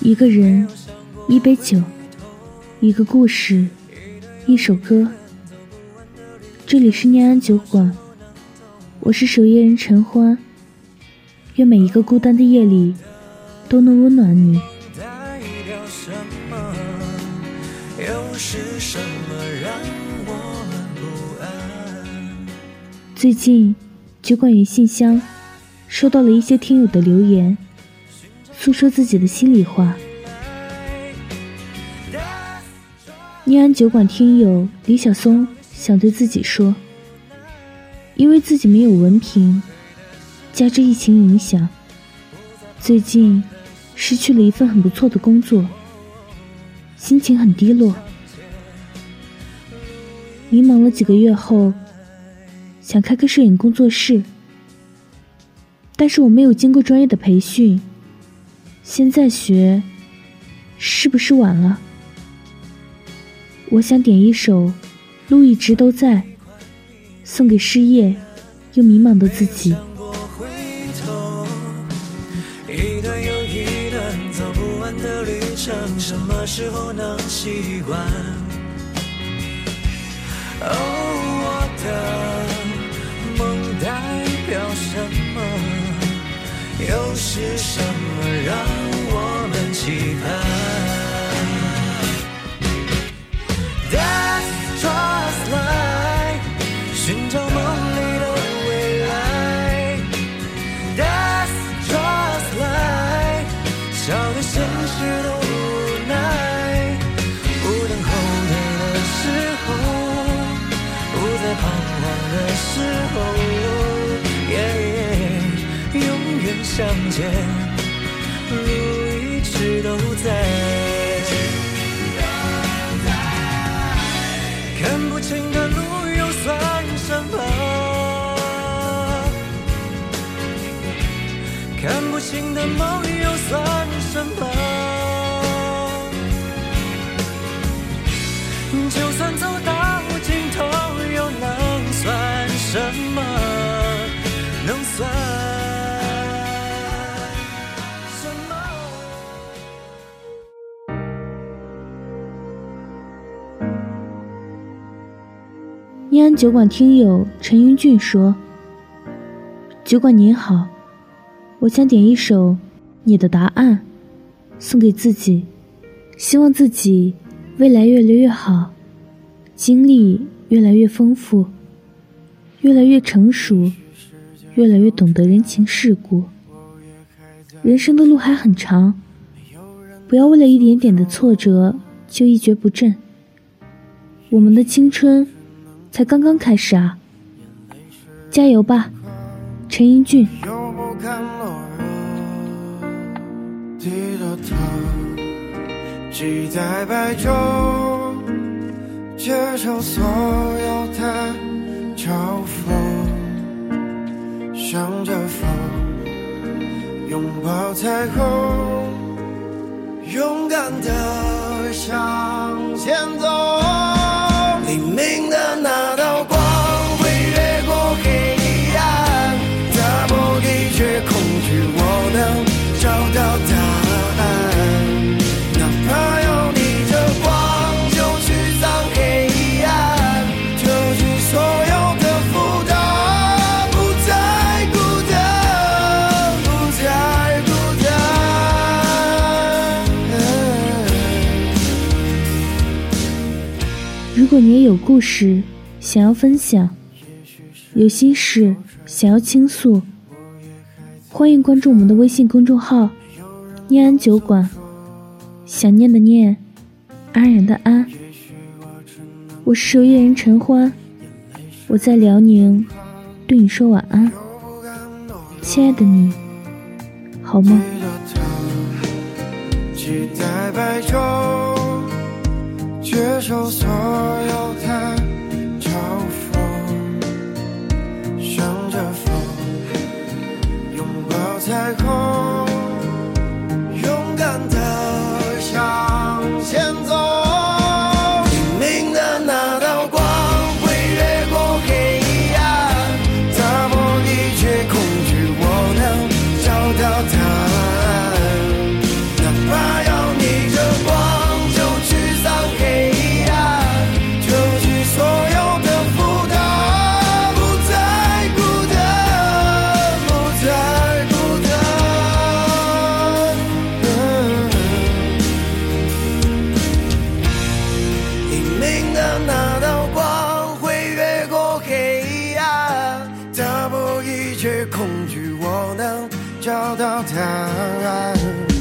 一个人，一杯酒，一个故事，一首歌。这里是念安酒馆，我是守夜人陈欢。愿每一个孤单的夜里都能温暖你。最近酒馆与信箱收到了一些听友的留言，诉说自己的心里话。念安酒馆听友李小松想对自己说，因为自己没有文凭，加之疫情影响，最近失去了一份很不错的工作，心情很低落。迷茫了几个月后，想开个摄影工作室，但是我没有经过专业的培训，现在学是不是晚了？我想点一首《路一直都在》，送给失业又迷茫的自己。一段又一段走不完的旅程，什么时候能习惯？哦，我的梦代表什么？又是什么让我们期盼 ？Destros light， 寻找梦里的未来。Destros light， 笑对现实的无奈。不等候对的时候，不再彷徨的时候。相见，路一直都在，看不清的路又算什么？看不清的梦又算什么？就算走到尽头，又能算什么？能算？念安酒馆听友陈云俊说，酒馆您好，我想点一首《你的答案》送给自己，希望自己未来越来越好，经历越来越丰富，越来越成熟，越来越懂得人情世故。人生的路还很长，不要为了一点点的挫折就一蹶不振，我们的青春才刚刚开始啊，加油吧，陈英俊。又不堪落日低着头，期待白昼接受所有的嘲讽，向着风拥抱彩虹，勇敢地向前走。如果你也有故事想要分享，有心事想要倾诉，欢迎关注我们的微信公众号念安酒馆，想念的念，安然的安。我是守夜人陈欢，我在辽宁对你说晚安，亲爱的你好梦。期待白昼接受所有的嘲讽，向着风，拥抱彩虹，勇敢地向前走。找到找到答案。